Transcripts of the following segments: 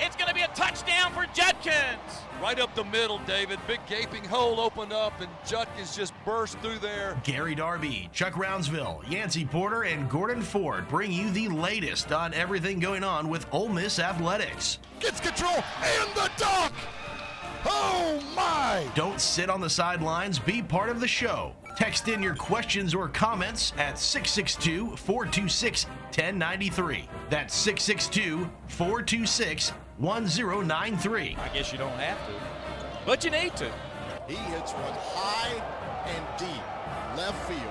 It's going to be a touchdown for Judkins. Right up the middle, David. Big gaping hole opened up, and Judkins just burst through there. Gary Darby, Chuck Rounsaville, Yancey Porter, and Gordon Ford bring you the latest on everything going on with Ole Miss athletics. Gets control in the dock. Oh, my. Don't sit on the sidelines. Be part of the show. Text in your questions or comments at 662-426-1093. That's 662-426-1093. I guess you don't have to, but you need to. He hits one high and deep left field,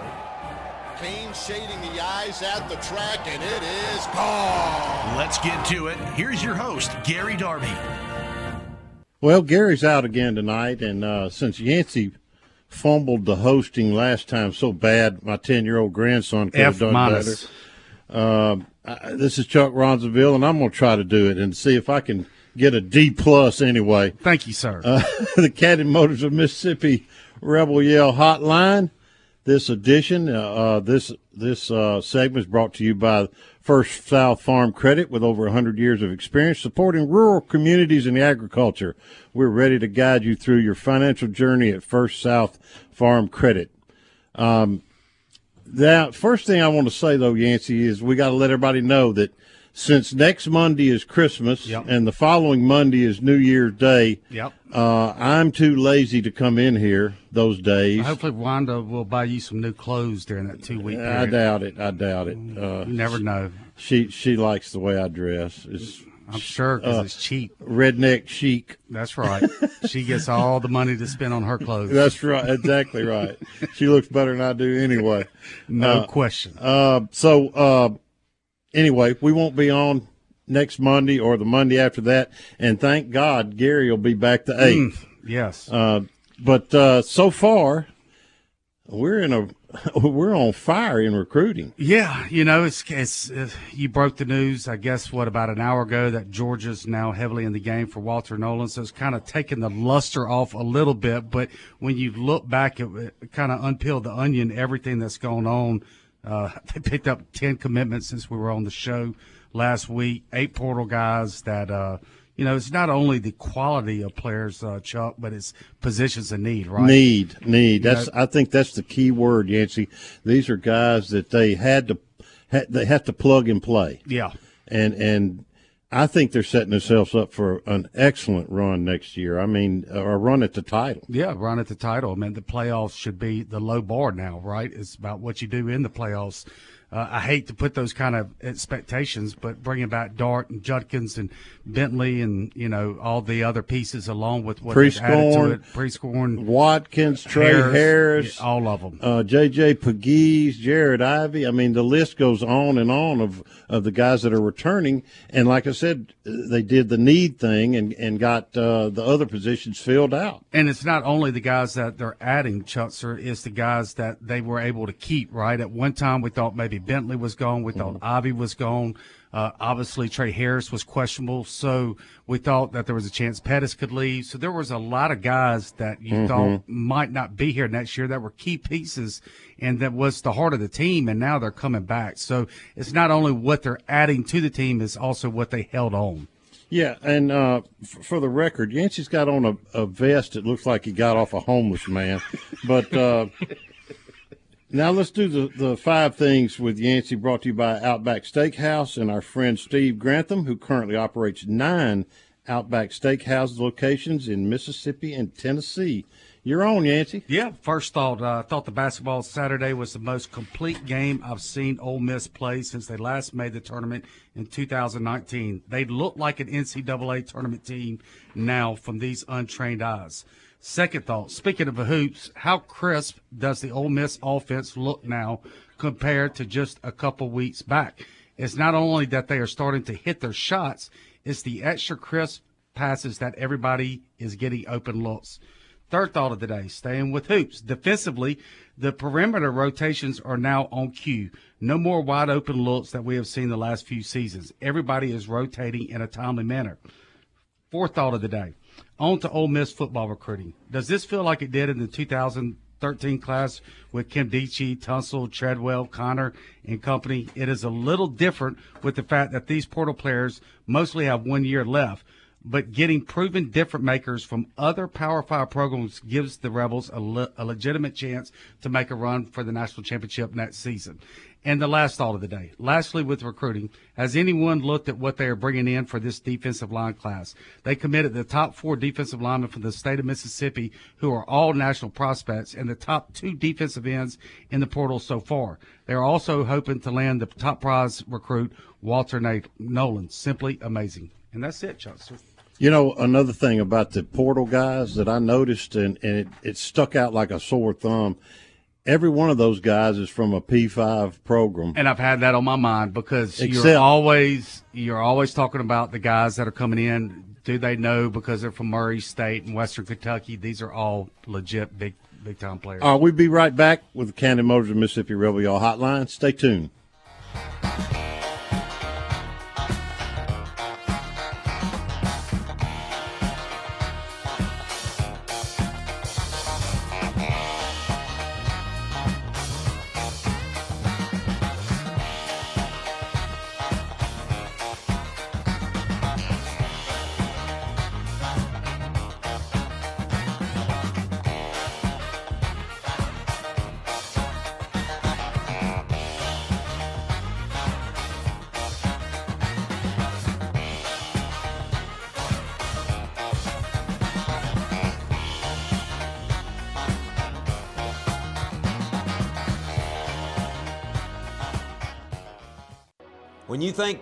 pain shading the eyes at the track, and it is gone. Let's get to it. Here's your host, Gary Darby. Well, Gary's out again tonight, and since Yancey fumbled the hosting last time so bad, my 10-year-old grandson could have done better. This is Chuck Rounsaville, and I'm going to try to do it and see if I can get a D+ anyway. Thank you, sir. The Cannon Motors of Mississippi Rebel Yell Hotline. This edition, this segment is brought to you by First South Farm Credit, with over 100 years of experience supporting rural communities and agriculture. We're ready to guide you through your financial journey at First South Farm Credit. The first thing I want to say, though, Yancey, is we got to let everybody know that since next Monday is Christmas, yep, and the following Monday is New Year's Day, yep, I'm too lazy to come in here those days. Hopefully Wanda will buy you some new clothes during that 2-week period. I doubt it. I doubt it. You never know. She likes the way I dress. I'm sure, because it's cheap. Redneck chic. That's right. She gets all the money to spend on her clothes. That's right. Exactly right. She looks better than I do anyway. No question. Anyway, we won't be on next Monday or the Monday after that, and thank God Gary will be back the 8th. Yes. But so far, we're on fire in recruiting. Yeah, you know, it's you broke the news, I guess, what, about an hour ago, that Georgia's now heavily in the game for Walter Nolan, so it's kind of taken the luster off a little bit. But when you look back, it kind of unpeeled the onion, everything that's gone on. They picked up 10 commitments since we were on the show last week, 8 portal guys that, you know, it's not only the quality of players, Chuck, but it's positions of need, right? Need. I think that's the key word, Yancey. These are guys that they have to plug and play. Yeah. And I think they're setting themselves up for an excellent run next year. I mean, a run at the title. Yeah, run at the title. I mean, the playoffs should be the low bar now, right? It's about what you do in the playoffs. I hate to put those kind of expectations, but bringing back Dart and Judkins and Bentley and, you know, all the other pieces along with what they've added to it. Prescorn, Watkins, Trey Harris. Yeah, all of them. J.J. Pegues, Jared Ivey. I mean, the list goes on and on of the guys that are returning. And like I said, they did the need thing and got the other positions filled out. And it's not only the guys that they're adding, Chutzer, it's the guys that they were able to keep, right? At one time, we thought maybe Bentley was gone. We thought Ivy was gone. Obviously, Trey Harris was questionable, so we thought that there was a chance Pettis could leave. So there was a lot of guys that you thought might not be here next year that were key pieces, and that was the heart of the team, and now they're coming back. So it's not only what they're adding to the team, it's also what they held on. Yeah, and for the record, Yancey's got on a vest that looks like he got off a homeless man, but – Now let's do the 5 things with Yancey, brought to you by Outback Steakhouse and our friend Steve Grantham, who currently operates 9 Outback Steakhouse locations in Mississippi and Tennessee. You're on, Yancey. Yeah, first thought, I thought the basketball Saturday was the most complete game I've seen Ole Miss play since they last made the tournament in 2019. They look like an NCAA tournament team now from these untrained eyes. Second thought, speaking of the hoops, how crisp does the Ole Miss offense look now compared to just a couple weeks back? It's not only that they are starting to hit their shots, it's the extra crisp passes that everybody is getting open looks. Third thought of the day, staying with hoops. Defensively, the perimeter rotations are now on cue. No more wide open looks that we have seen the last few seasons. Everybody is rotating in a timely manner. Fourth thought of the day, on to Ole Miss football recruiting. Does this feel like it did in the 2013 class with Kim Dichie, Tunsil, Treadwell, Connor, and company? It is a little different with the fact that these portal players mostly have 1 year left. But getting proven difference makers from other Power 5 programs gives the Rebels a legitimate chance to make a run for the national championship next season. And the last thought of the day, lastly with recruiting, has anyone looked at what they are bringing in for this defensive line class? They committed the top four defensive linemen from the state of Mississippi, who are all national prospects, and the top two defensive ends in the portal so far. They are also hoping to land the top prize recruit, Walter Nolan. Simply amazing. And that's it, Chuck. You know, another thing about the portal guys that I noticed, and it stuck out like a sore thumb, every one of those guys is from a P5 program. And I've had that on my mind because you're always talking about the guys that are coming in. Do they know because they're from Murray State and Western Kentucky? These are all legit big-time players. All right, we'll be right back with the Cannon Motors of Mississippi Rebel Y'all Hotline. Stay tuned. When you think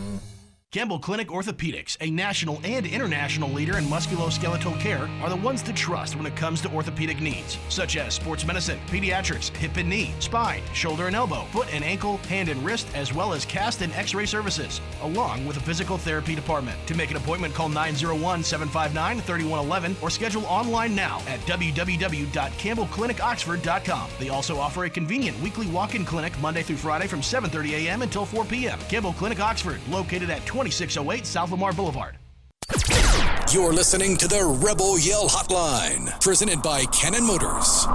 Gamble Clinic Orthopedics, a national and international leader in musculoskeletal care, are the ones to trust when it comes to orthopedic needs, such as sports medicine, pediatrics, hip and knee, spine, shoulder and elbow, foot and ankle, hand and wrist, as well as cast and x-ray services, along with a physical therapy department. To make an appointment, call 901-759-3111 or schedule online now at www.campbellclinicoxford.com. They also offer a convenient weekly walk-in clinic Monday through Friday from 7:30 a.m. until 4 p.m. Campbell Clinic Oxford, located at 2608 South Lamar Boulevard. You're listening to the Rebel Yell Hotline, presented by Cannon Motors.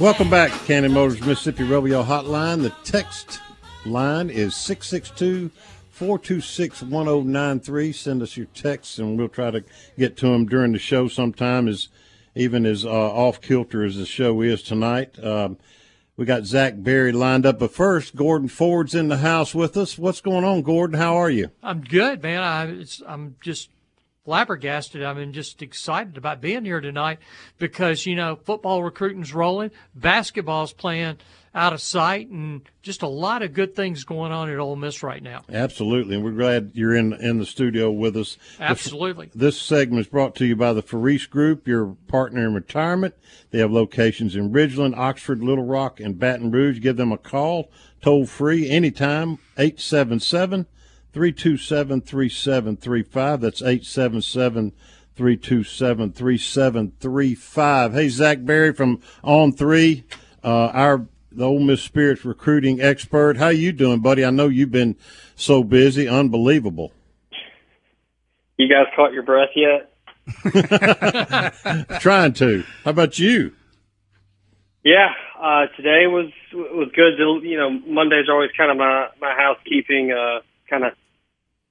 Welcome back, Cannon Motors Mississippi Rebel Yell Hotline. The text line is 662-426-1093. Send us your texts, and we'll try to get to them during the show sometime, even as off-kilter as the show is tonight. We got Zach Berry lined up. But first, Gordon Ford's in the house with us. What's going on, Gordon? How are you? I'm good, man. I'm just flabbergasted. I mean, just excited about being here tonight because, you know, football recruiting's rolling, basketball's playing out of sight, and just a lot of good things going on at Ole Miss right now. Absolutely, and we're glad you're in the studio with us. Absolutely. This segment is brought to you by the Faris Group, your partner in retirement. They have locations in Ridgeland, Oxford, Little Rock, and Baton Rouge. Give them a call, toll-free, anytime, 877-327-3735. That's 877-327-3735. Hey, Zach Berry from On 3, the Ole Miss Spirits recruiting expert. How you doing, buddy? I know you've been so busy. Unbelievable. You guys caught your breath yet? Trying to. How about you? Yeah, today was good. You know, Monday's always kind of my housekeeping, kind of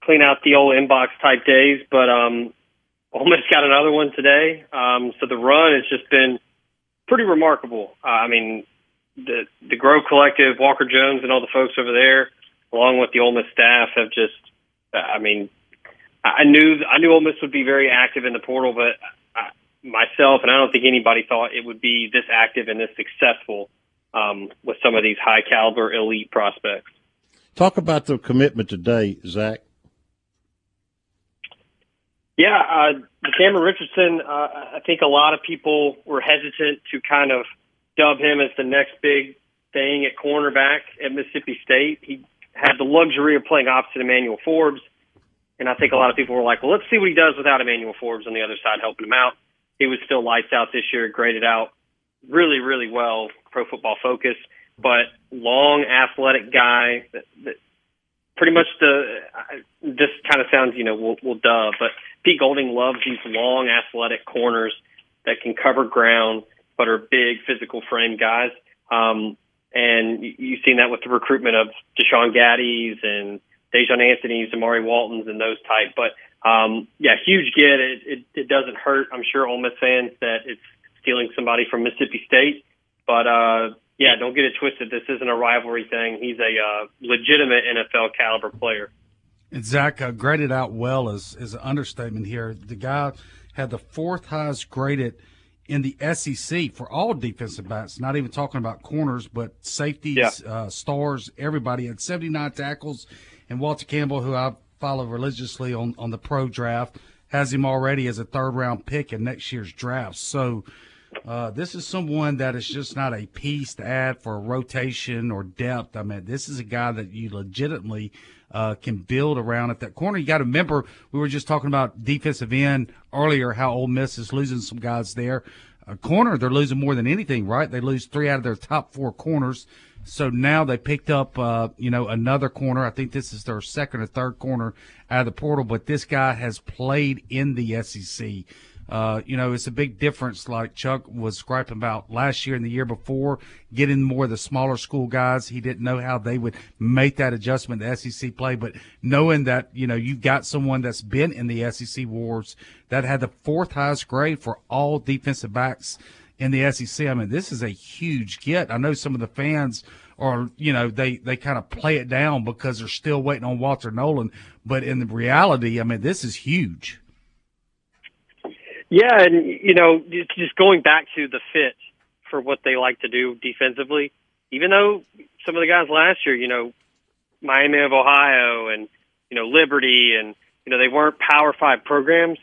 clean out the old inbox type days. But Ole Miss got another one today. So the run has just been pretty remarkable. I mean, the Grove Collective, Walker Jones, and all the folks over there, along with the Ole Miss staff, have just, I mean, I knew Ole Miss would be very active in the portal, but myself, and I don't think anybody thought it would be this active and this successful with some of these high-caliber elite prospects. Talk about the commitment today, Zach. Yeah, Cameron Richardson, I think a lot of people were hesitant to kind of dub him as the next big thing at cornerback at Mississippi State. He had the luxury of playing opposite Emmanuel Forbes, and I think a lot of people were like, well, let's see what he does without Emmanuel Forbes on the other side helping him out. He was still lights out this year, graded out really, really well, Pro Football Focus, but long, athletic guy. That pretty much this kind of sounds, you know, we'll dub, but Pete Golding loves these long, athletic corners that can cover ground, but are big physical frame guys. And you've seen that with the recruitment of Deshaun Gaddy's and Dejon Anthony's, Amari Walton's, and those type. But, yeah, huge get. It doesn't hurt, I'm sure, Ole Miss fans that it's stealing somebody from Mississippi State. But, yeah, don't get it twisted. This isn't a rivalry thing. He's a legitimate NFL-caliber player. And, Zach, graded out well is an understatement here. The guy had the fourth highest graded in the SEC for all defensive backs, not even talking about corners, but safeties, stars, everybody. He had 79 tackles, and Walter Campbell, who I follow religiously on the pro draft, has him already as a third-round pick in next year's draft. So this is someone that is just not a piece to add for a rotation or depth. I mean, this is a guy that you legitimately can build around at that corner. You got to remember, we were just talking about defensive end earlier, how Ole Miss is losing some guys there. A corner, they're losing more than anything, right? They lose three out of their top four corners. So now they picked up, another corner. I think this is their second or third corner out of the portal, but this guy has played in the SEC. It's a big difference, like Chuck was griping about last year and the year before, getting more of the smaller school guys. He didn't know how they would make that adjustment to SEC play, but knowing that, you know, you've got someone that's been in the SEC wars that had the fourth highest grade for all defensive backs in the SEC. I mean, this is a huge get. I know some of the fans are, you know, they kind of play it down because they're still waiting on Walter Nolan, but in the reality, I mean, this is huge. Yeah, and, you know, just going back to the fit for what they like to do defensively, even though some of the guys last year, you know, Miami of Ohio and, you know, Liberty and, you know, they weren't Power Five programs,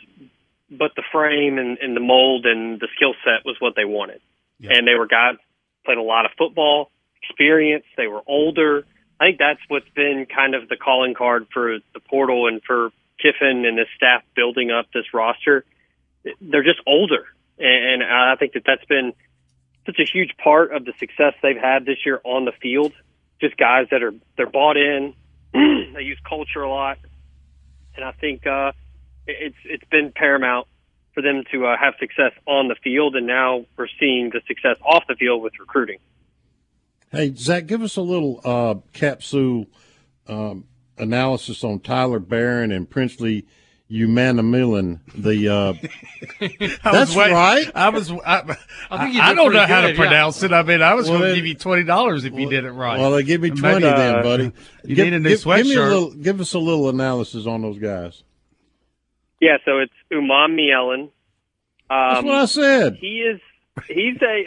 but the frame and the mold and the skill set was what they wanted. Yeah. And they were guys played a lot of football, experience. They were older. I think that's what's been kind of the calling card for the portal and for Kiffin and his staff building up this roster. They're just older. And I think that that's been such a huge part of the success they've had this year on the field. Just guys that are, they're bought in. They use culture a lot. And I think it's been paramount for them to have success on the field, and now we're seeing the success off the field with recruiting. Hey, Zach, give us a little capsule analysis on Tyler Barron and Princely Umanmielen. That's right. I don't know how to pronounce it. I mean, I was going to give you $20 if you did it right. Well, they give me 20 then, buddy. You need a new sweatshirt. Give us a little analysis on those guys. Yeah, so it's Umanmielen. That's what I said. He's a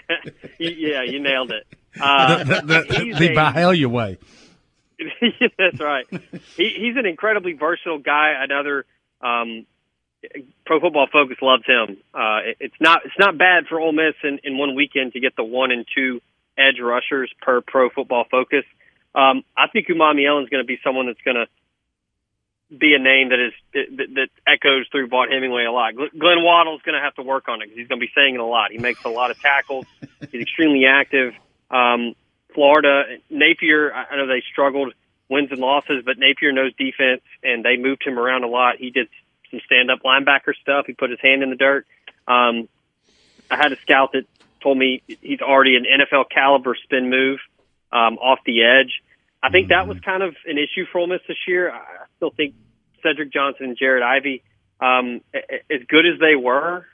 – yeah, you nailed it. The Bahia way. That's right. He's an incredibly versatile guy. Another Pro Football Focus loves him. It's not bad for Ole Miss in one weekend to get the 1 and 2 edge rushers per Pro Football Focus. I think Umanmielen is going to be someone that's going to be a name that echoes through Vaught Hemingway a lot. Glenn Waddle's going to have to work on it because he's going to be saying it a lot. He makes a lot of tackles. He's extremely active. Florida, Napier, I know they struggled wins and losses, but Napier knows defense, and they moved him around a lot. He did some stand-up linebacker stuff. He put his hand in the dirt. I had a scout that told me he's already an NFL-caliber spin move off the edge. I think that was kind of an issue for Ole Miss this year. I still think Cedric Johnson and Jared Ivey, as good as they were,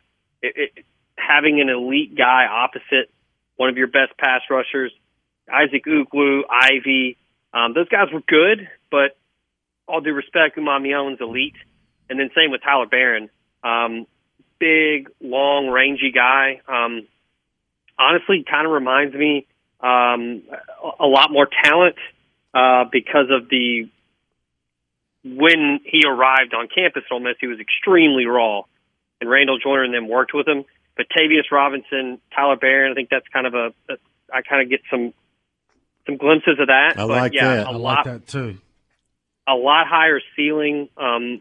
having an elite guy opposite one of your best pass rushers, Isaac Ukwu, Ivey, those guys were good, but all due respect, Umanmielen's elite. And then same with Tyler Barron. Big, long, rangy guy. Honestly, kind of reminds me a lot more talent because of the when he arrived on campus at Ole Miss, he was extremely raw, and Randall Joyner and them worked with him. But Tavius Robinson, Tyler Barron, I think that's kind of I kind of get some glimpses of that. I like that too. A lot higher ceiling, a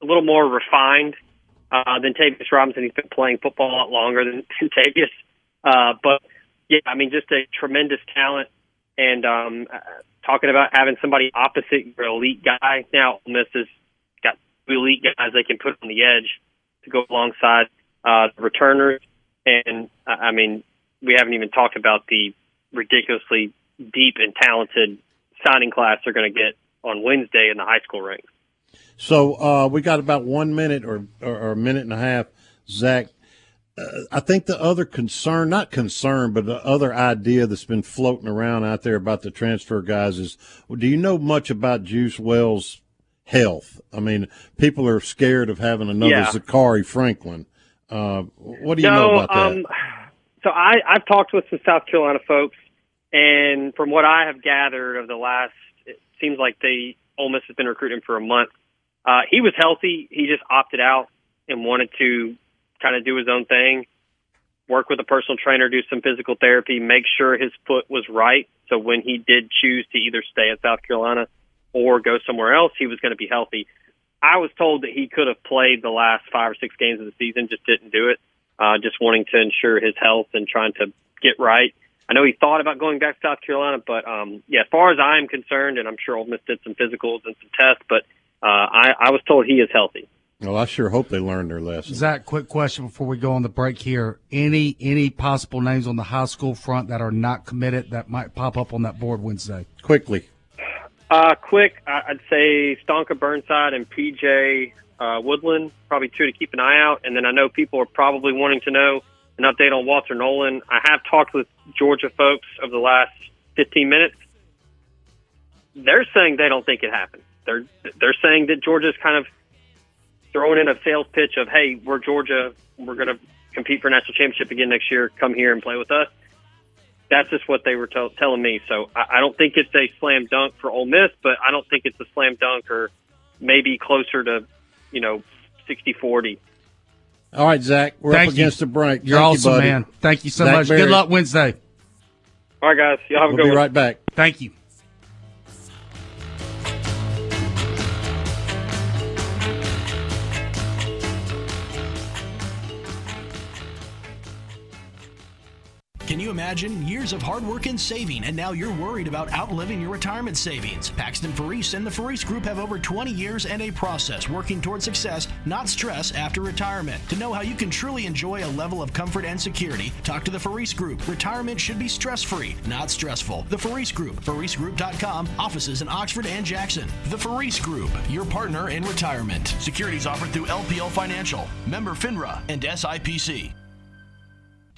little more refined than Tavius Robinson. He's been playing football a lot longer than Tavius. But, yeah, I mean, just a tremendous talent. And talking about having somebody opposite your elite guy, now Ole Miss has got two elite guys they can put on the edge to go alongside the returners. And, I mean, we haven't even talked about the ridiculously deep and talented signing class they're going to get on Wednesday in the high school ranks. So we got about 1 minute or a minute and a half, Zach. I think the other the other idea that's been floating around out there about the transfer guys is, do you know much about Juice Wells' health? I mean, people are scared of having another Zachary Franklin. What do you know about that? So I've talked with some South Carolina folks, and from what I have gathered of the last, it seems like Ole Miss has been recruiting for a month. He was healthy. He just opted out and wanted to kind of do his own thing, work with a personal trainer, do some physical therapy, make sure his foot was right. So when he did choose to either stay at South Carolina or go somewhere else, he was going to be healthy. I was told that he could have played the last 5 or 6 games of the season, just didn't do it, just wanting to ensure his health and trying to get right. I know he thought about going back to South Carolina, but, as far as I'm concerned, and I'm sure Ole Miss did some physicals and some tests, but I was told he is healthy. Well, I sure hope they learned their lesson. Zach, quick question before we go on the break here. Any possible names on the high school front that are not committed that might pop up on that board Wednesday? Quickly. I'd say Stonka Burnside and P.J. Woodland, probably two to keep an eye out. And then I know people are probably wanting to know an update on Walter Nolan. I have talked with Georgia folks over the last 15 minutes. They're saying they don't think it happened. They're saying that Georgia's kind of throwing in a sales pitch of, hey, we're Georgia, we're going to compete for a national championship again next year, come here and play with us. That's just what they were telling me. So I don't think it's a slam dunk for Ole Miss, but I don't think it's a slam dunk, or maybe closer to, 60-40. All right, Zach, we're up against the break. You're awesome, man. Thank you so much. Good luck Wednesday. All right, guys. Y'all have a good one. We'll be right back. Thank you. Can you imagine years of hard work and saving, and now you're worried about outliving your retirement savings? Paxton Faris and the Faris Group have over 20 years and a process working toward success, not stress, after retirement. To know how you can truly enjoy a level of comfort and security, talk to the Faris Group. Retirement should be stress-free, not stressful. The Faris Group, FarisGroup.com, offices in Oxford and Jackson. The Faris Group, your partner in retirement. Securities offered through LPL Financial, member FINRA, and SIPC.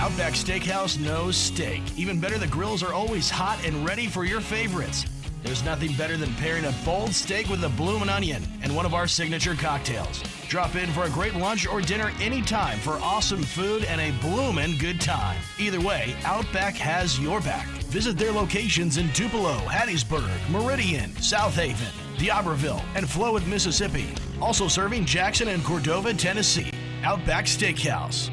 Outback Steakhouse knows steak. Even better, the grills are always hot and ready for your favorites. There's nothing better than pairing a bold steak with a bloomin' onion and one of our signature cocktails. Drop in for a great lunch or dinner anytime for awesome food and a bloomin' good time. Either way, Outback has your back. Visit their locations in Tupelo, Hattiesburg, Meridian, South Haven, D'Iberville, and Flowood, Mississippi. Also serving Jackson and Cordova, Tennessee. Outback Steakhouse.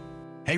Hey,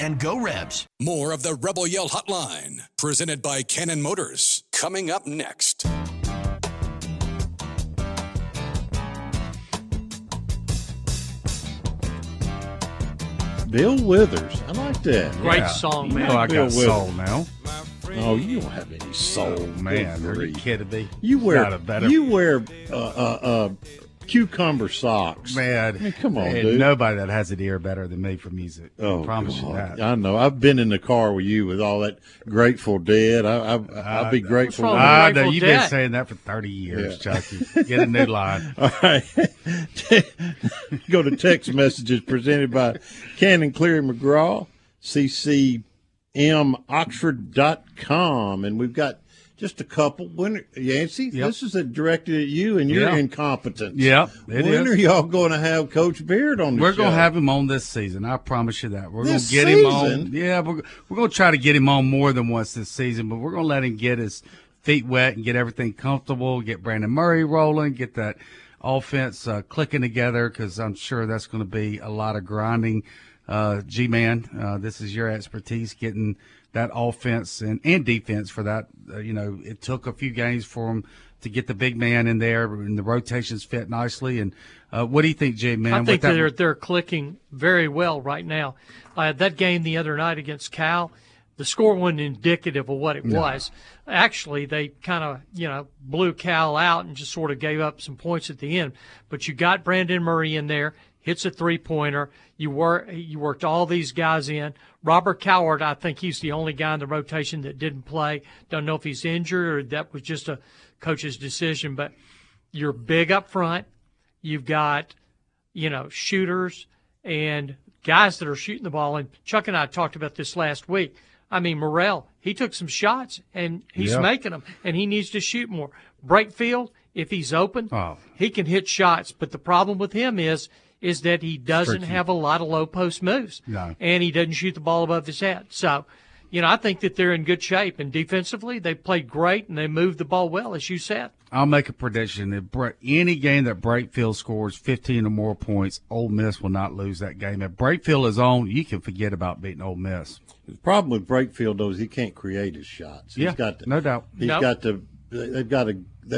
and go Rebs. More of the Rebel Yell Hotline, presented by Cannon Motors, coming up next. Bill Withers. I like that. Great song, man. You know I got soul now. Oh, you don't have any soul, man. Are you kidding me? You wear cucumber socks, man. I mean, come on, dude. Nobody that has an ear better than me for music. Oh, I promise you that. I know. I've been in the car with you with all that Grateful Dead. I'll be grateful. I know you've been saying that for 30 years, Chucky. Get a new line. All right. Go to text messages presented by Cannon Cleary McGraw, ccmoxford.com, and we've got just a couple. Yancey, this is directed at you and your incompetence. Yeah, when are y'all going to have Coach Beard on the show? We're going to have him on this season. I promise you that. We're going to get him on. Yeah, we're going to try to get him on more than once this season, but we're going to let him get his feet wet and get everything comfortable, get Brandon Murray rolling, get that offense clicking together, because I'm sure that's going to be a lot of grinding. G-Man, this is your expertise, getting – that offense and defense for that. It took a few games for him to get the big man in there, and the rotations fit nicely. And what do you think, Jay, man? I think they're clicking very well right now. That game the other night against Cal, the score wasn't indicative of what it was. Actually, they kind of, blew Cal out and just sort of gave up some points at the end. But you got Brandon Murray in there. Hits a three-pointer. You worked all these guys in. Robert Coward, I think he's the only guy in the rotation that didn't play. Don't know if he's injured or that was just a coach's decision, but you're big up front. You've got, shooters and guys that are shooting the ball. And Chuck and I talked about this last week. I mean, Morrell, he took some shots, and he's making them, and he needs to shoot more. Brakefield, if he's open, he can hit shots. But the problem with him is that he doesn't have a lot of low post moves, and he doesn't shoot the ball above his head. So, you know, I think that they're in good shape. And defensively, they played great, and they moved the ball well, as you said. I'll make a prediction. If any game that Brakefield scores 15 or more points, Ole Miss will not lose that game. If Brakefield is on, you can forget about beating Ole Miss. The problem with Brakefield, though, is he can't create his shots. He's got to, no doubt. He's got to. They've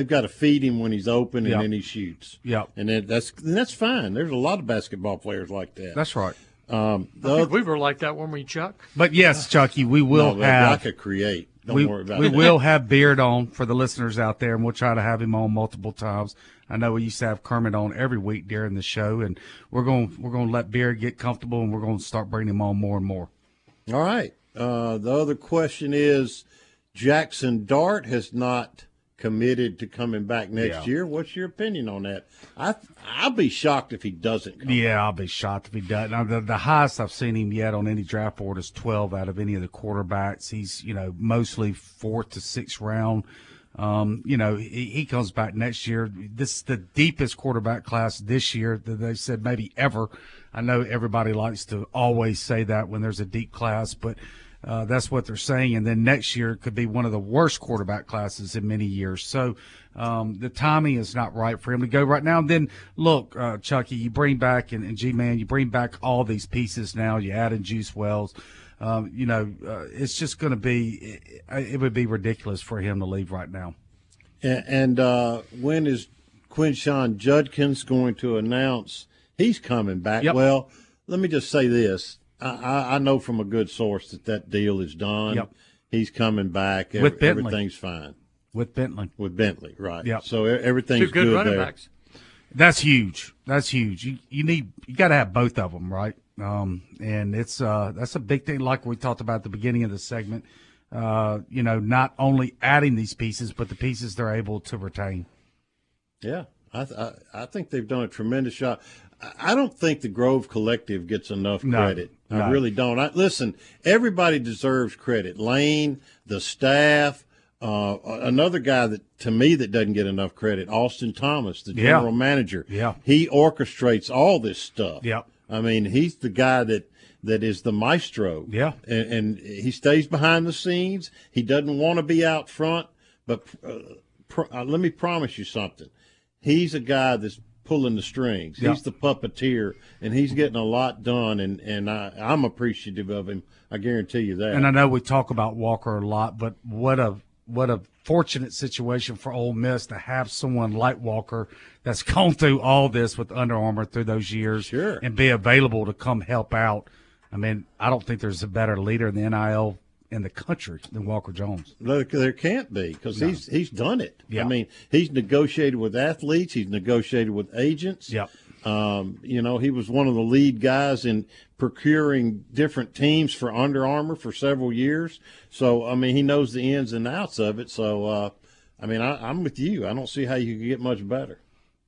got to feed him when he's open, and then he shoots. And then that's fine. There's a lot of basketball players like that. That's right. I think we were like that when we Chuck. But yes, Chucky, we will have. I could create. Don't worry about it. We will have Beard on for the listeners out there, and we'll try to have him on multiple times. I know we used to have Kermit on every week during the show, and we're going to let Beard get comfortable, and we're going to start bringing him on more and more. All right. The other question is, Jackson Dart has not committed to coming back next year. What's your opinion on that? I'll be shocked if he doesn't come back. I'll be shocked if he doesn't. The highest I've seen him yet on any draft board is 12 out of any of the quarterbacks. He's, mostly 4th to 6th round. He comes back next year. This is the deepest quarterback class this year that they said maybe ever. I know everybody likes to always say that when there's a deep class, but that's what they're saying. And then next year could be one of the worst quarterback classes in many years. So the timing is not right for him to go right now. And then, look, Chucky, you bring back, and G-Man, you bring back all these pieces now. You add in Juice Wells. It's just going to be – it would be ridiculous for him to leave right now. And when is Quinshon Judkins going to announce he's coming back? Yep. Well, let me just say this. I know from a good source that deal is done. Yep. He's coming back. With Bentley. Everything's fine. With Bentley, right. Yep. So everything's good there. 2 good running backs. That's huge. You got to have both of them, right? And it's that's a big thing, like we talked about at the beginning of the segment. Not only adding these pieces, but the pieces they're able to retain. Yeah, I think they've done a tremendous job. I don't think the Grove Collective gets enough credit. No. I really don't. Listen, everybody deserves credit. Lane, the staff. Another guy that, to me, that doesn't get enough credit, Austin Thomas, the general manager. Yeah, he orchestrates all this stuff. Yeah. I mean, he's the guy that is the maestro. Yeah. And he stays behind the scenes. He doesn't want to be out front. But let me promise you something. He's a guy that's pulling the strings. Yeah. He's the puppeteer, and he's getting a lot done, and I'm appreciative of him. I guarantee you that. And I know we talk about Walker a lot, but what a fortunate situation for Ole Miss to have someone like Walker that's gone through all this with Under Armour through those years and be available to come help out. I mean, I don't think there's a better leader in the NIL in the country than Walker Jones. Look, there can't be because he's done it. Yeah. I mean, he's negotiated with athletes. He's negotiated with agents. Yep. He was one of the lead guys in procuring different teams for Under Armour for several years. So, I mean, he knows the ins and outs of it. So, I'm with you. I don't see how you can get much better.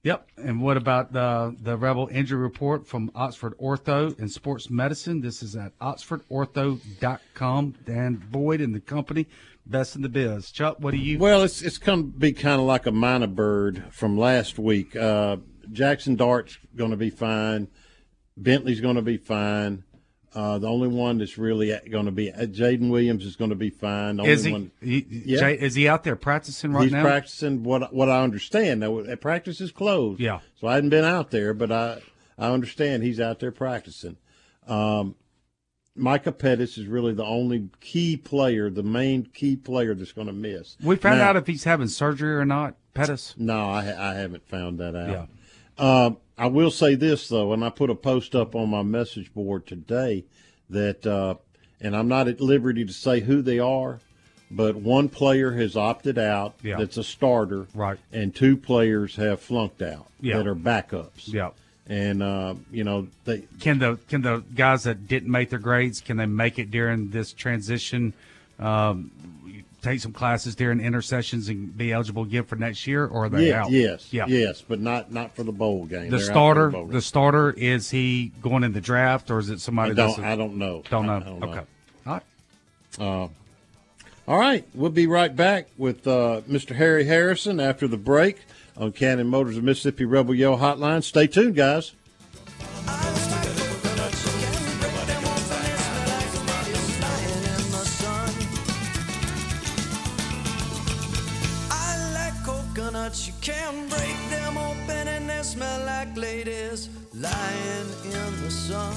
Yep. And what about the Rebel injury report from Oxford Ortho and Sports Medicine? This is at oxfordortho.com. Dan Boyd and the company, best in the biz. Chuck, what do you? Well, it's come to be kind of like a minor bird from last week. Jackson Dart's going to be fine. Bentley's going to be fine. The only one that's really going to be Jaden Williams is going to be fine. Is he out there practicing now? He's practicing what I understand. Now, practice is closed. Yeah. So I hadn't been out there, but I understand he's out there practicing. Micah Pettis is really the only key player, the main key player that's going to miss. We found out if he's having surgery or not, Pettis? No, I haven't found that out. Yeah. I will say this, though, and I put a post up on my message board today that, and I'm not at liberty to say who they are, but one player has opted out that's a starter, right? And 2 players have flunked out that are backups. Yeah. And, they can the guys that didn't make their grades, can they make it during this transition take some classes during intercessions and be eligible again for next year, or are they out? Yes, but not for the bowl game. The starter, is he going in the draft, or is it somebody? I don't know. Okay. All right. All right, we'll be right back with Mr. Harry Harrison after the break on Cannon Motors of Mississippi Rebel Yell Hotline. Stay tuned, guys. You can break them open and they smell like ladies lying in the sun.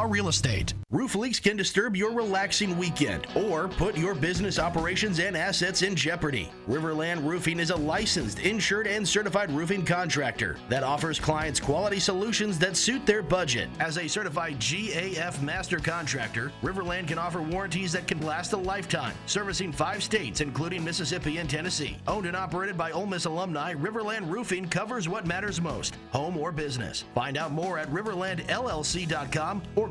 Real Estate. Roof leaks can disturb your relaxing weekend or put your business operations and assets in jeopardy. Riverland Roofing is a licensed, insured, and certified roofing contractor that offers clients quality solutions that suit their budget. As a certified GAF master contractor, Riverland can offer warranties that can last a lifetime, servicing 5 states, including Mississippi and Tennessee. Owned and operated by Ole Miss alumni, Riverland Roofing covers what matters most, home or business. Find out more at riverlandllc.com or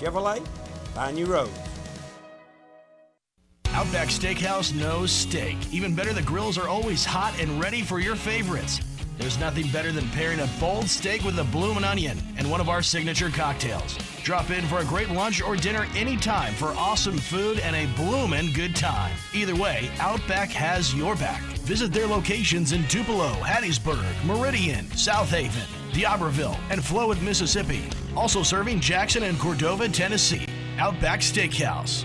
Chevrolet, find your road. Outback Steakhouse knows steak. Even better, the grills are always hot and ready for your favorites. There's nothing better than pairing a bold steak with a bloomin' onion and one of our signature cocktails. Drop in for a great lunch or dinner anytime for awesome food and a bloomin' good time. Either way, Outback has your back. Visit their locations in Tupelo, Hattiesburg, Meridian, Southaven, D'Iberville, and Flowood, Mississippi. Also serving Jackson and Cordova, Tennessee. Outback Steakhouse.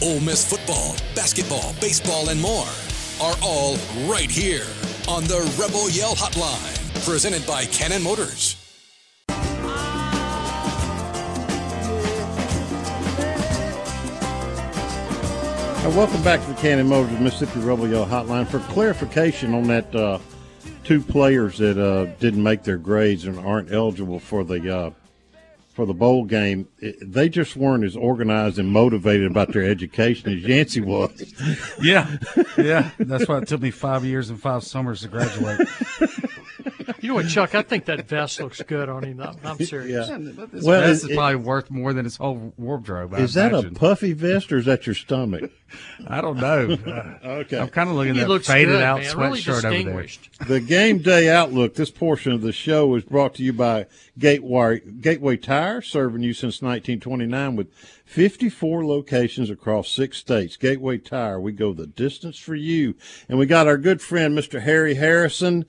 Ole Miss football, basketball, baseball, and more are all right here on the Rebel Yell Hotline, presented by Cannon Motors. Now, welcome back to the Cannon Motors Mississippi Rebel Yell Hotline. For clarification on that, 2 players that didn't make their grades and aren't eligible for the bowl game, they just weren't as organized and motivated about their education as Yancey was. Yeah, that's why it took me 5 years and 5 summers to graduate. You know what, Chuck? I think that vest looks good on him. I'm serious. Yeah. Well, this is probably worth more than his whole wardrobe. Is that a puffy vest or is that your stomach? I don't know. Okay. I'm kind of looking at that faded-out sweatshirt over there. The Game Day Outlook, this portion of the show, is brought to you by Gateway Tire, serving you since 1929 with 54 locations across 6 states. Gateway Tire, we go the distance for you. And we got our good friend, Mr. Harry Harrison,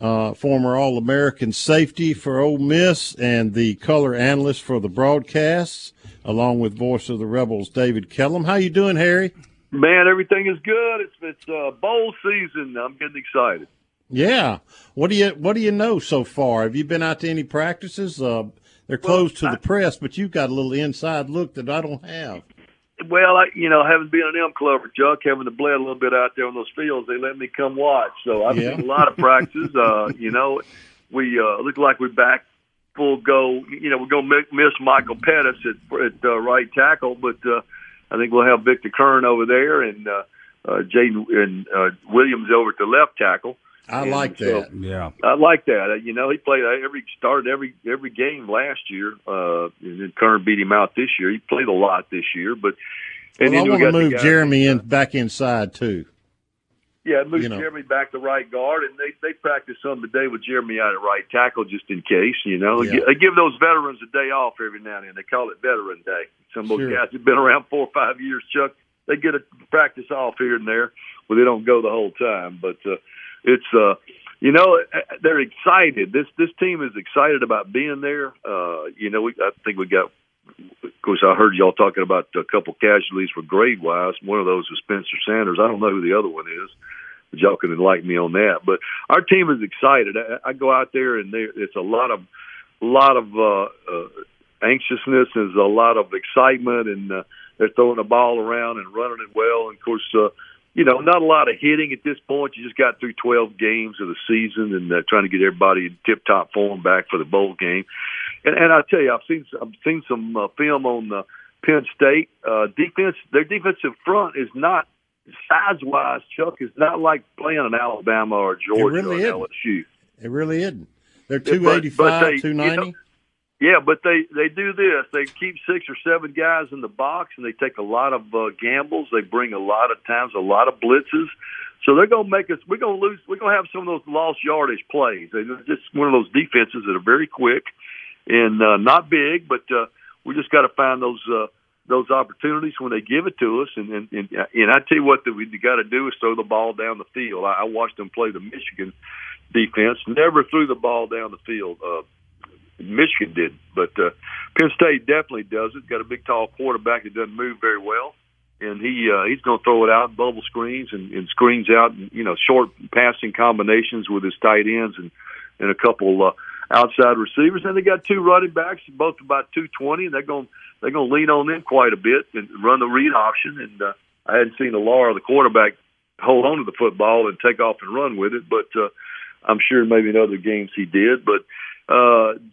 former All-American safety for Ole Miss and the color analyst for the broadcasts, along with voice of the Rebels, David Kellum. How you doing, Harry? Man, everything is good. It's bowl season. I'm getting excited. Yeah. What do you know so far? Have you been out to any practices? They're closed to the press, but you've got a little inside look that I don't have. Well, having been an M Club or Chuck, having to bled a little bit out there on those fields, they let me come watch. So I've been to a lot of practices. We look like we're back full go. We're going to miss Michael Pettis at right tackle, but I think we'll have Victor Kern over there and Jaden and Williams over at the left tackle. I like that. He played every game last year. And then Kern beat him out this year. He played a lot this year, but then we got to move Jeremy back inside too. Yeah, move Jeremy back to right guard, and they practice some today with Jeremy out at right tackle just in case. They give those veterans a day off every now and then. They call it Veteran Day. Some of those guys have been around 4 or 5 years, Chuck. They get a practice off here and there, where they don't go the whole time, but. They're excited. This team is excited about being there. I think we got. Of course, I heard y'all talking about a couple casualties for grade wise. One of those was Spencer Sanders. I don't know who the other one is. But y'all can enlighten me on that. But our team is excited. I go out there and it's a lot of anxiousness. There's a lot of excitement, and they're throwing the ball around and running it well. And of course. Not a lot of hitting at this point. You just got through 12 games of the season and trying to get everybody in tip-top form back for the bowl game. And I tell you, I've seen some film on Penn State defense. Their defensive front is not size-wise, Chuck. It's not like playing an Alabama or Georgia or LSU. It really isn't. They're 285, but 290. Yeah, but they do this. They keep 6 or 7 guys in the box, and they take a lot of gambles. They bring a lot of blitzes. So they're going to make us. We're going to lose. We're going to have some of those lost yardage plays. They're just one of those defenses that are very quick and not big, but we just got to find those opportunities when they give it to us. And I tell you what, that we got to do is throw the ball down the field. I watched them play the Michigan defense. Never threw the ball down the field. Michigan did, but Penn State definitely does it. Got a big, tall quarterback that doesn't move very well, and he's going to throw it out in bubble screens and screens out, and, short passing combinations with his tight ends and a couple outside receivers. And they got 2 running backs, both about 220, and they're going to lean on them quite a bit and run the read option. And I hadn't seen the quarterback, hold on to the football and take off and run with it, but I'm sure maybe in other games he did, but.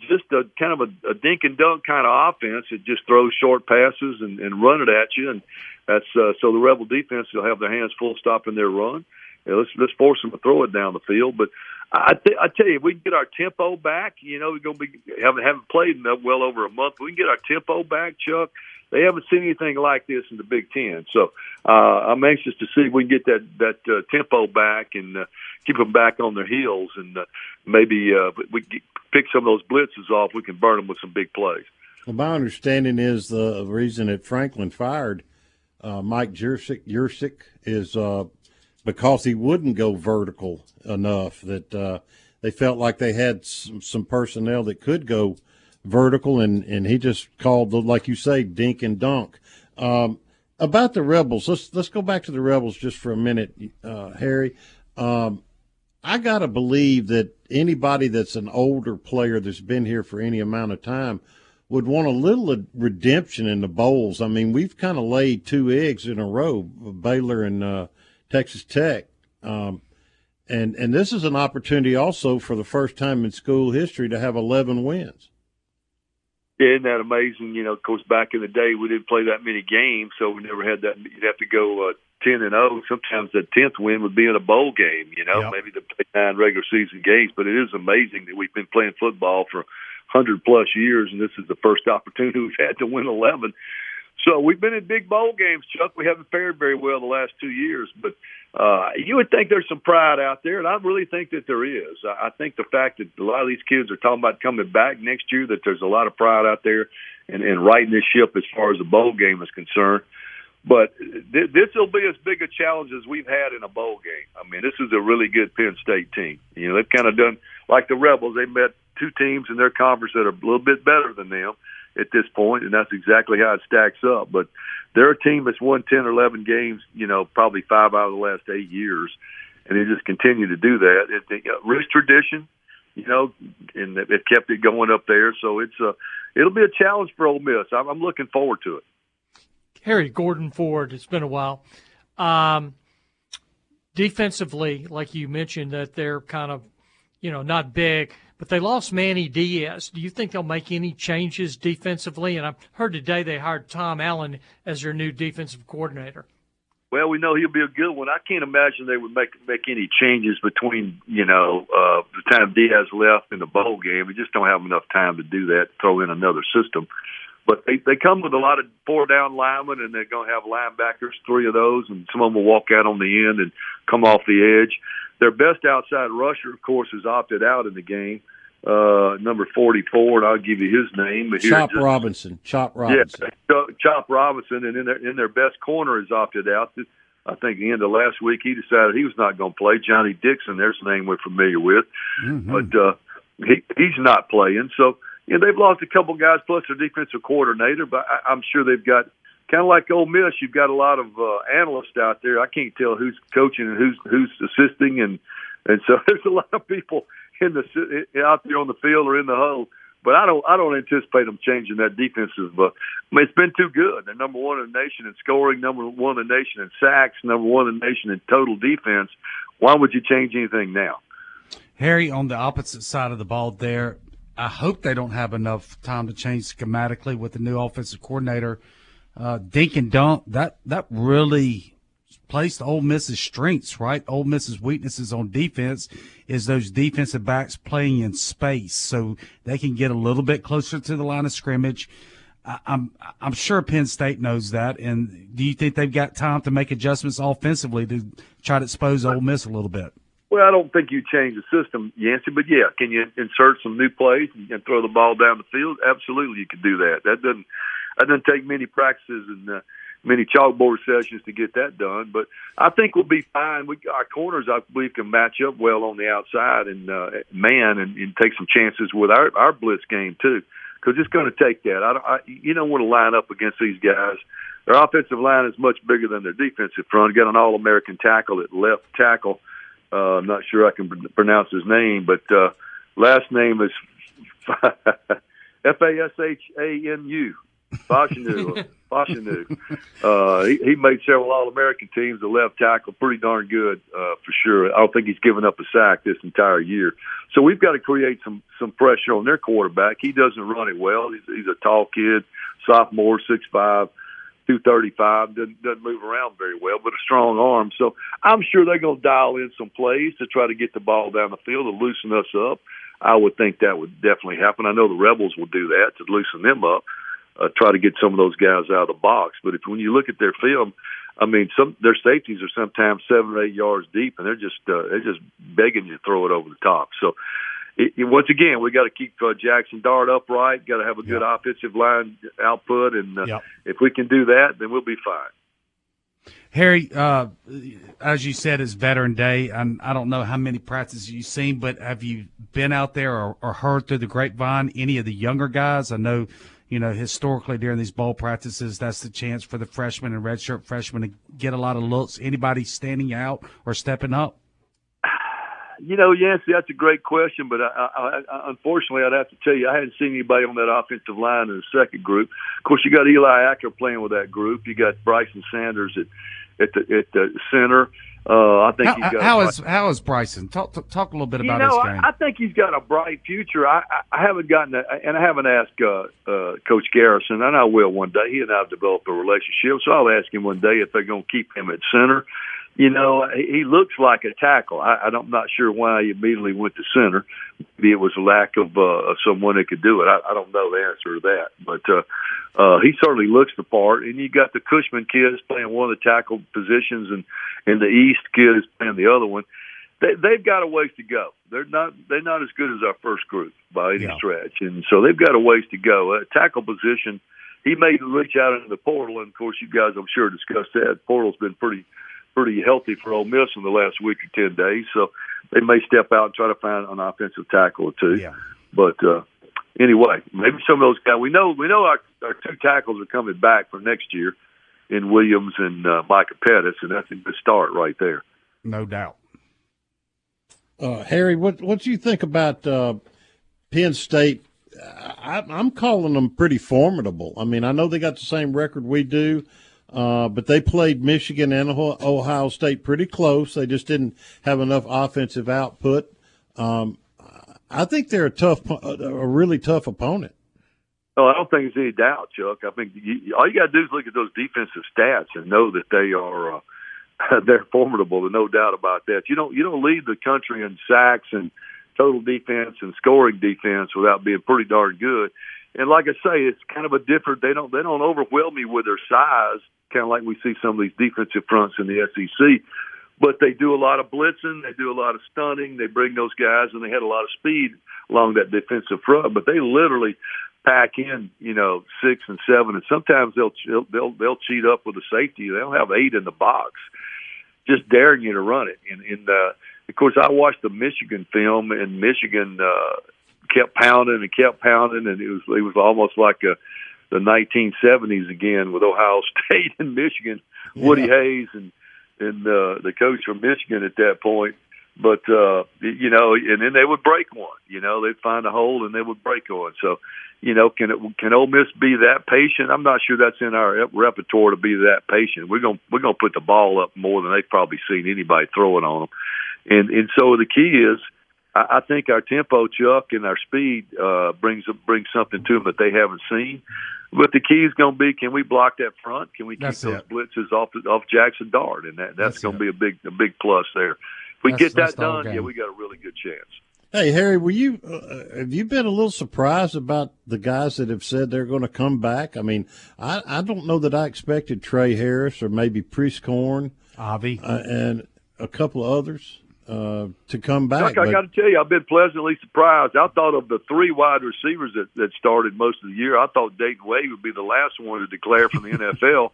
Just a kind of a dink and dunk kind of offense. It just throws short passes and run it at you, and that's so the Rebel defense will have their hands full stopping their run. Yeah, let's force them to throw it down the field. But I tell you, if we can get our tempo back. We're going to be haven't played in well over a month. We can get our tempo back, Chuck. They haven't seen anything like this in the Big Ten. So I'm anxious to see if we can get that tempo back and keep them back on their heels. And maybe we pick some of those blitzes off. We can burn them with some big plays. Well, my understanding is the reason that Franklin fired Mike Yurcich is because he wouldn't go vertical enough, that they felt like they had some personnel that could go vertical, and he just called, like you say, dink and dunk. About the Rebels, let's go back to the Rebels just for a minute, Harry. I gotta believe that anybody that's an older player that's been here for any amount of time would want a little redemption in the bowls. I mean, we've kind of laid 2 eggs in a row, Baylor and Texas Tech. And this is an opportunity also for the first time in school history to have 11 wins. Yeah, isn't that amazing? Of course, back in the day, we didn't play that many games, so we never had that. You'd have to go 10-0, sometimes the 10th win would be in a bowl game, you know, maybe the 9 regular season games. But it is amazing that we've been playing football for 100-plus years, and this is the first opportunity we've had to win 11. So we've been in big bowl games, Chuck. We haven't fared very well the last 2 years. But you would think there's some pride out there, and I really think that there is. I think the fact that a lot of these kids are talking about coming back next year, that there's a lot of pride out there and righting this ship as far as the bowl game is concerned. But this will be as big a challenge as we've had in a bowl game. I mean, this is a really good Penn State team. You know, they've kind of done like the Rebels. They met two teams in their conference that are a little bit better than them at this point, and that's exactly how it stacks up. But they're a team that's won 10 or 11 games, you know, probably 5 out of the last 8 years, and they just continue to do that. It's a rich tradition, you know, and it kept it going up there. So it'll be a challenge for Ole Miss. I'm looking forward to it. Harry, Gordon Ford, it's been a while. Defensively, like you mentioned, that they're kind of, you know, not big, but they lost Manny Diaz. Do you think they'll make any changes defensively? And I've heard today they hired Tom Allen as their new defensive coordinator. Well, we know he'll be a good one. I can't imagine they would make any changes between, you know, the time Diaz left and the bowl game. We just don't have enough time to do that, throw in another system. But they come with a lot of four-down linemen, and they're going to have linebackers, 3 of those, and some of them will walk out on the end and come off the edge. Their best outside rusher, of course, has opted out in the game, number 44, and I'll give you his name. But Chop Robinson. Yeah, Chop Robinson, and in their best corner has opted out. I think the end of last week he decided he was not going to play. Johnny Dixon, there's a name we're familiar with. Mm-hmm. But he's not playing, so... Yeah, they've lost a couple guys, plus their defensive coordinator, but I'm sure they've got, kind of like Ole Miss, you've got a lot of analysts out there. I can't tell who's coaching and who's assisting, and so there's a lot of people out there on the field or in the huddle. But I don't anticipate them changing that defensive. I mean, it's been too good. They're number one in the nation in scoring, number one in the nation in sacks, number one in the nation in total defense. Why would you change anything now? Harry, on the opposite side of the ball there, I hope they don't have enough time to change schematically with the new offensive coordinator. Dink and dunk, that really plays to Ole Miss's strengths, right? Ole Miss's weaknesses on defense is those defensive backs playing in space, so they can get a little bit closer to the line of scrimmage. I'm sure Penn State knows that, and do you think they've got time to make adjustments offensively to try to expose Ole Miss a little bit? Well, I don't think you change the system, Yancey, but yeah, can you insert some new plays and throw the ball down the field? Absolutely, you can do that. That doesn't take many practices and many chalkboard sessions to get that done. But I think we'll be fine. Our corners, I believe, can match up well on the outside and man and take some chances with our blitz game too, because it's going to take that. You don't want to line up against these guys. Their offensive line is much bigger than their defensive front. Got an All-American tackle at left tackle. I'm not sure I can pronounce his name, but last name is F-A-S-H-A-N-U, Fashanu. He made several All-American teams, the left tackle, pretty darn good for sure. I don't think he's given up a sack this entire year. So we've got to create some pressure on their quarterback. He doesn't run it well. He's a tall kid, sophomore, 6'5". 235, doesn't move around very well, but a strong arm. So I'm sure they're going to dial in some plays to try to get the ball down the field to loosen us up. I would think that would definitely happen. I know the Rebels will do that to loosen them up, try to get some of those guys out of the box. But when you look at their film, I mean, their safeties are sometimes 7 or 8 yards deep, and they're just begging you to throw it over the top. So once again, we got to keep Jackson Dart upright, got to have a good offensive line output, and if we can do that, then we'll be fine. Harry, as you said, it's Veteran Day, and I don't know how many practices you've seen, but have you been out there or heard through the grapevine any of the younger guys? I know, you know, historically during these bowl practices, that's the chance for the freshmen and redshirt freshmen to get a lot of looks. Anybody standing out or stepping up? You know, Yancey, that's a great question, but I unfortunately, I'd have to tell you, I hadn't seen anybody on that offensive line in the second group. Of course, you got Eli Acker playing with that group. You got Bryson Sanders at the center. I think how is Bryson? Talk a little bit about his game. I think he's got a bright future. I haven't gotten that, and I haven't asked Coach Garrison, and I will one day. He and I have developed a relationship, so I'll ask him one day if they're going to keep him at center. You know, he looks like a tackle. I'm not sure why he immediately went to center. Maybe it was a lack of someone that could do it. I don't know the answer to that. But he certainly looks the part. And you got the Cushman kids playing one of the tackle positions, and the East kid is playing the other one. They've got a ways to go. They're not as good as our first group by any stretch. And so they've got a ways to go. Tackle position, he may reach out into the portal. And, of course, you guys, I'm sure, discussed that. Portal's been pretty healthy for Ole Miss in the last week or 10 days, so they may step out and try to find an offensive tackle or two. Yeah. But anyway, maybe some of those guys. We know our two tackles are coming back for next year in Williams and Micah Pettis, and that's a good start right there. No doubt. Harry, what do you think about Penn State? I'm calling them pretty formidable. I mean, I know they got the same record we do. But they played Michigan and Ohio State pretty close. They just didn't have enough offensive output. I think they're a really tough opponent. No, I don't think there's any doubt, Chuck. I think all you got to do is look at those defensive stats and know that they are they're formidable. There's no doubt about that. You don't lead the country in sacks and total defense and scoring defense without being pretty darn good. And like I say, it's kind of a different. They don't overwhelm me with their size. Kind of like we see some of these defensive fronts in the SEC, but they do a lot of blitzing, they do a lot of stunning, they bring those guys, and they had a lot of speed along that defensive front. But they literally pack in, 6 and 7, and sometimes they'll cheat up with a safety. They'll have 8 in the box, just daring you to run it. And of course, I watched the Michigan film, and Michigan kept pounding, and it was almost like the 1970s again with Ohio State and Michigan, Woody Hayes and the coach from Michigan at that point. But, and then they would break one. They'd find a hole and they would break one. So, can Ole Miss be that patient? I'm not sure that's in our repertoire to be that patient. We're gonna put the ball up more than they've probably seen anybody throwing on them. And so the key is, I think our tempo, Chuck, and our speed brings something to them that they haven't seen. But the key is going to be, can we block that front? Can we keep those blitzes off Jackson Dart? And that's going to be a big plus there. If we get that done, we got a really good chance. Hey, Harry, have you been a little surprised about the guys that have said they're going to come back? I mean, I don't know that I expected Trey Harris or maybe Priest Korn, Ivey, and a couple of others. To come back. Chuck, I got to tell you, I've been pleasantly surprised. I thought of the 3 wide receivers that started most of the year, I thought Dayton Wade would be the last one to declare for the NFL.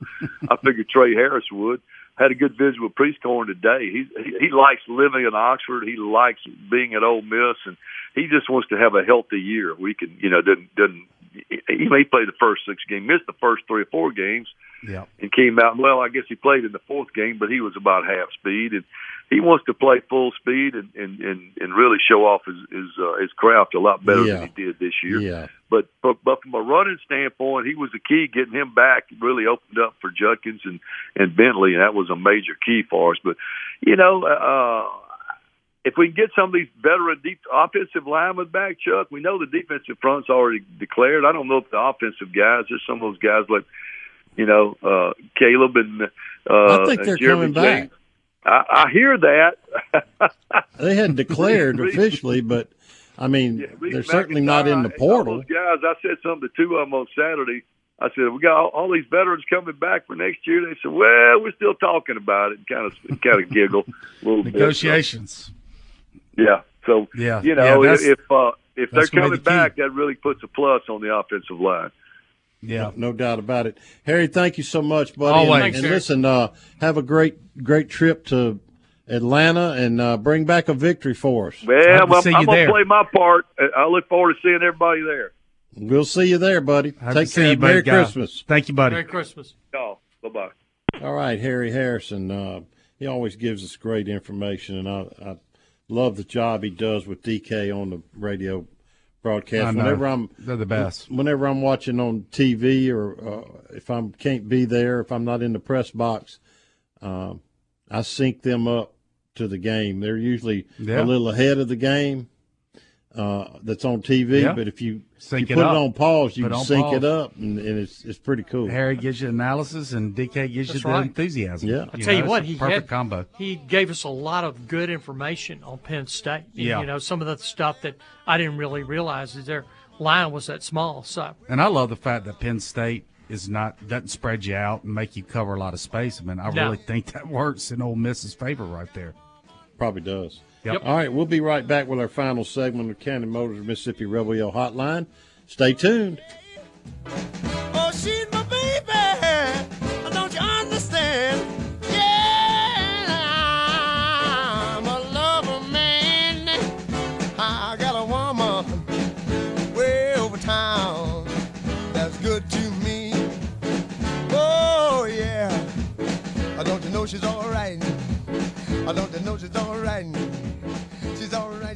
I figured Trey Harris would. Had a good visit with Priest Korn today. He likes living in Oxford. He likes being at Ole Miss, and he just wants to have a healthy year. We can, he may play the first 6 games, missed the first 3 or 4 games, and came out. Well, I guess he played in the 4th game, but he was about half speed, and he wants to play full speed and really show off his craft a lot better than he did this year. Yeah. But from a running standpoint, he was the key. Getting him back really opened up for Judkins and Bentley, and that was a major key for us. But, if we can get some of these veteran deep offensive linemen back, Chuck, we know the defensive front's already declared. I don't know if the offensive guys, there's some of those guys like, Caleb and I think they're coming back. I hear that. They hadn't declared officially, but, I mean, they're certainly not in the portal. Guys, I said something to 2 of them on Saturday. I said, we got all these veterans coming back for next year. They said, well, we're still talking about it, and kind of giggle a little bit. Negotiations. Yeah. So, if they're coming back, that really puts a plus on the offensive line. Yeah, no doubt about it. Harry, thank you so much, buddy. Always. And listen, have a great trip to Atlanta and bring back a victory for us. Yeah, I'm going to play my part. I look forward to seeing everybody there. We'll see you there, buddy. Take care. You, buddy, Merry guy. Christmas. Thank you, buddy. Merry Christmas. Oh, bye-bye. All right, Harry Harrison. He always gives us great information, and I love the job he does with DK on the radio broadcast. They're the best. Whenever I'm watching on TV or if I can't be there, if I'm not in the press box, I sync them up to the game. They're usually a little ahead of the game that's on TV, but if you sync you put it on pause, you can sync it up, and it's pretty cool. Harry gives you analysis, and DK gives you the enthusiasm. Yeah. I'll tell you what, perfect combo. He gave us a lot of good information on Penn State. Yeah. You know, some of the stuff that I didn't really realize is their line was that small. So, and I love the fact that Penn State doesn't spread you out and make you cover a lot of space. I mean, I really think that works in Ole Miss's favor right there. Probably does. Yep. All right, we'll be right back with our final segment of Cannon Motors Mississippi Rebel Yell Hotline. Stay tuned. Oh, she's my baby. Don't you understand? Yeah, I'm a lover man. I got a woman way over town that's good to me. Oh, yeah. Don't you know she's all right? Don't you know she's all right? She's all right,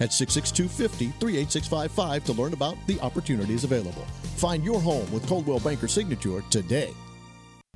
at 662-50-38655 to learn about the opportunities available. Find your home with Coldwell Banker Signature today.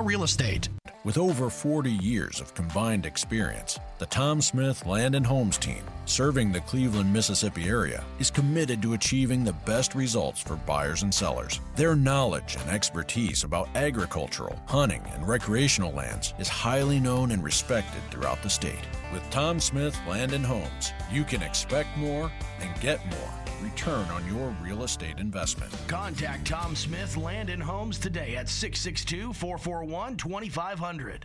Real Estate. With over 40 years of combined experience, the Tom Smith Land and Homes team, serving the Cleveland, Mississippi area, is committed to achieving the best results for buyers and sellers. Their knowledge and expertise about agricultural, hunting, and recreational lands is highly known and respected throughout the state. With Tom Smith Land and Homes, you can expect more and get more. Return on your real estate investment. Contact Tom Smith Land and Homes today at 662-441-2500.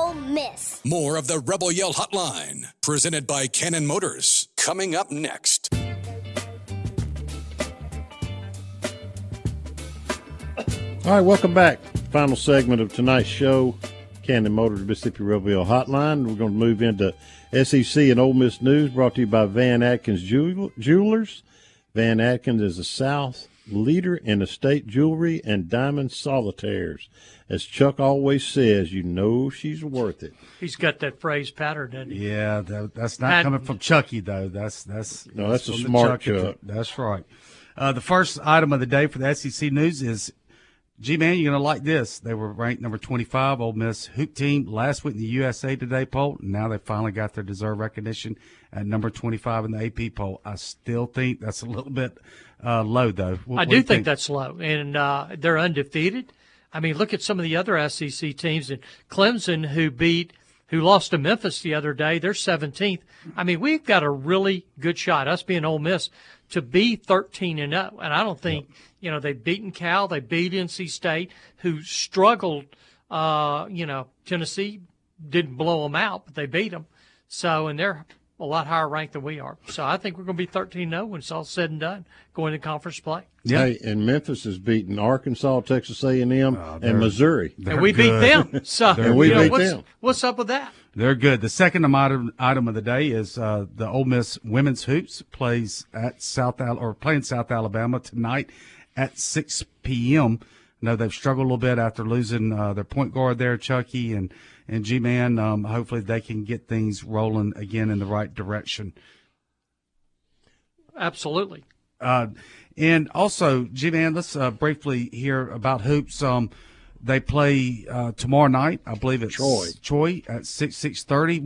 Miss. More of the Rebel Yell Hotline, presented by Cannon Motors, coming up next. All right, welcome back. Final segment of tonight's show, Cannon Motors Mississippi Rebel Yell Hotline. We're going to move into SEC and Ole Miss news, brought to you by Van Atkins Jewelers. Van Atkins is a South leader in estate jewelry and diamond solitaires. As Chuck always says, you know she's worth it. He's got that phrase pattern, doesn't he? Yeah, that's not pattern. Coming from Chucky, though. That's a smart Chuck. That's right. The first item of the day for the SEC News is, G-Man, you're going to like this. They were ranked number 25, Ole Miss Hoop team, last week in the USA Today poll. Now they finally got their deserved recognition at number 25 in the AP poll. I still think that's a little bit low, though. I do think that's low, and they're undefeated. I mean, look at some of the other SEC teams. And Clemson, who lost to Memphis the other day, they're 17th. I mean, we've got a really good shot, us being Ole Miss, to be 13-0, and I don't think they've beaten Cal, they beat NC State, who struggled. Tennessee didn't blow them out, but they beat them. So, and they're a lot higher ranked than we are. So, I think we're going to be 13-0 when it's all said and done, going to conference play. Yeah, hey, and Memphis has beaten Arkansas, Texas A&M, and Missouri, and we good. Beat them. So, and we beat them. What's up with that? They're good. The second item of the day is the Ole Miss women's hoops playing South Alabama tonight at 6 p.m. I know they've struggled a little bit after losing their point guard there, Chucky and G-Man. Hopefully they can get things rolling again in the right direction. Absolutely. And also, G-Man, let's briefly hear about hoops. They play tomorrow night. I believe it's Troy at 6:30.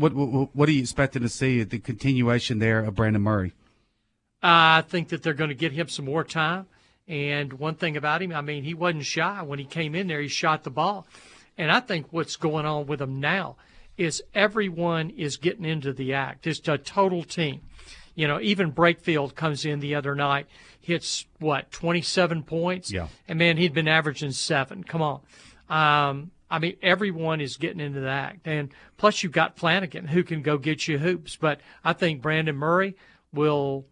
What are you expecting to see at the continuation there of Brandon Murray? I think that they're going to get him some more time. And one thing about him, I mean, he wasn't shy when he came in there. He shot the ball. And I think what's going on with him now is everyone is getting into the act. It's a total team. Even Brakefield comes in the other night, hits, 27 points? Yeah. And, man, he'd been averaging 7. Come on. I mean, everyone is getting into the act. And plus you've got Flanagan who can go get you hoops. But I think Brandon Murray will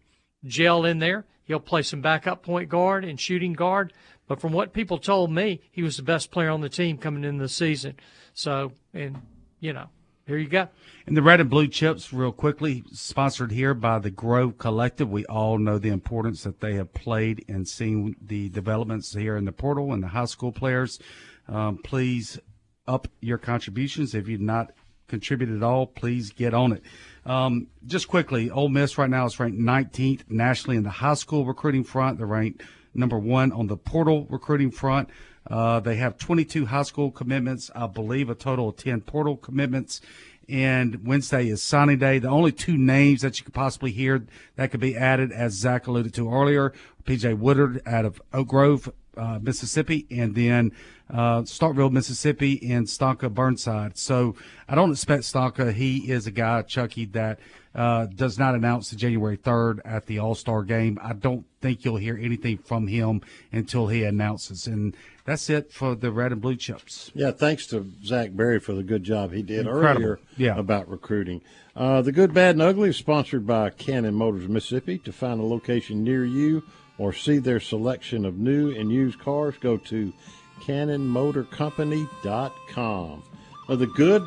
gel in there. He'll play some backup point guard and shooting guard. But from what people told me, he was the best player on the team coming into the season. So, and, here you go. And the red and blue chips, real quickly, sponsored here by the Grove Collective. We all know the importance that they have played and seen the developments here in the portal and the high school players. Please up your contributions. If you've not contributed at all, please get on it. Just quickly, Ole Miss right now is ranked 19th nationally in the high school recruiting front. They're ranked number 1 on the portal recruiting front. They have 22 high school commitments, I believe a total of 10 portal commitments. And Wednesday is signing day. The only two names that you could possibly hear that could be added, as Zach alluded to earlier, P.J. Woodard out of Oak Grove, Mississippi, and then Starkville, Mississippi, and Stonka Burnside. So I don't expect Stonka. He is a guy, Chucky, that does not announce the January 3rd at the All-Star game. I don't think you'll hear anything from him until he announces. And that's it for the red and blue chips. Yeah, thanks to Zach Berry for the good job he did earlier about recruiting. The Good, Bad, and Ugly is sponsored by Cannon Motors Mississippi. To find a location near you or see their selection of new and used cars, go to CannonMotorCompany.com. The good,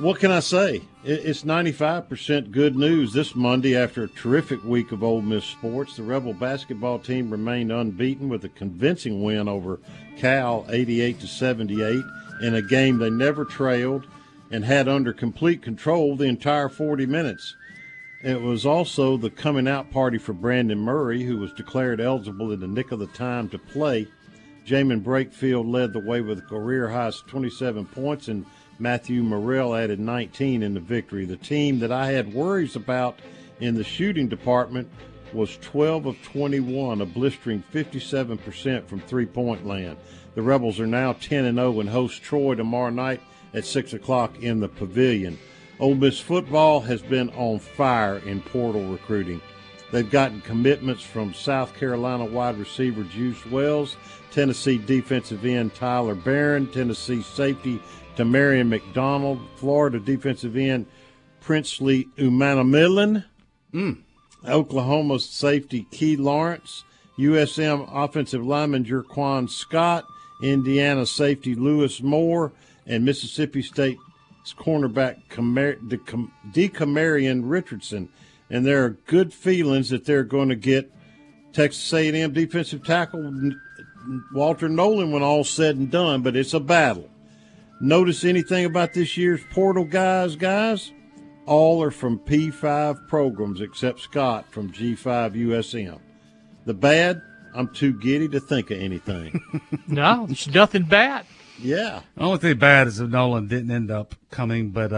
what can I say? It's 95% good news this Monday after a terrific week of Ole Miss sports. The Rebel basketball team remained unbeaten with a convincing win over Cal, 88-78, in a game they never trailed and had under complete control the entire 40 minutes. It was also the coming out party for Brandon Murray, who was declared eligible in the nick of the time to play. Jamin Brakefield led the way with a career-high 27 points, and Matthew Morrell added 19 in the victory. The team that I had worries about in the shooting department was 12 of 21, a blistering 57% from three-point land. The Rebels are now 10-0 and host Troy tomorrow night at 6 o'clock in the Pavilion. Ole Miss football has been on fire in portal recruiting. They've gotten commitments from South Carolina wide receiver Juice Wells, Tennessee defensive end Tyler Barron, Tennessee safety Tamarian McDonald, Florida defensive end Princely Umanmielen, Oklahoma safety Key Lawrence, USM offensive lineman Jerquan Scott, Indiana safety Lewis Moore, and Mississippi State cornerback DeCamarion Richardson. And there are good feelings that they're going to get Texas A&M defensive tackle Walter Nolan when all said and done, but it's a battle. Notice anything about this year's portal guys, guys? All are from P5 programs except Scott from G5 USM. The bad, I'm too giddy to think of anything. No, it's nothing bad. Yeah. The only thing bad is if Nolan didn't end up coming, but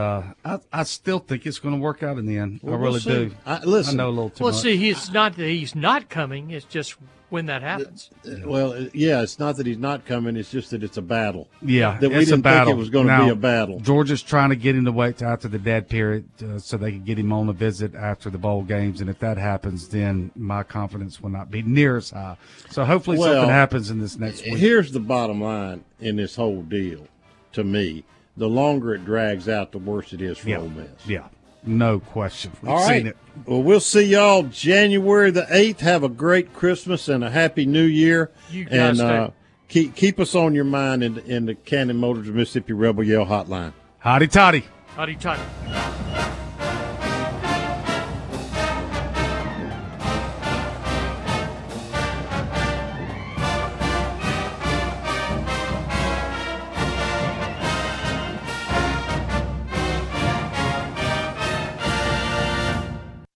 I still think it's going to work out in the end. Well, I really do. Listen, I know a little too much. See, it's not that he's not coming. It's just when that happens. Well, yeah, it's not that he's not coming. It's just that it's a battle. Yeah, that we didn't think it was going to be a battle. Georgia's trying to get him to wait after the dead period so they can get him on a visit after the bowl games, and if that happens, then my confidence will not be near as high. So hopefully something happens in this next week. Here's the bottom line in this whole deal to me. The longer it drags out, the worse it is for Ole Miss. Yeah, no question. We've seen it. Well, we'll see y'all January the 8th. Have a great Christmas and a happy New Year. You guys and keep us on your mind in the Cannon Motors Mississippi Rebel Yell Hotline. Hotty toddy. Hotty toddy.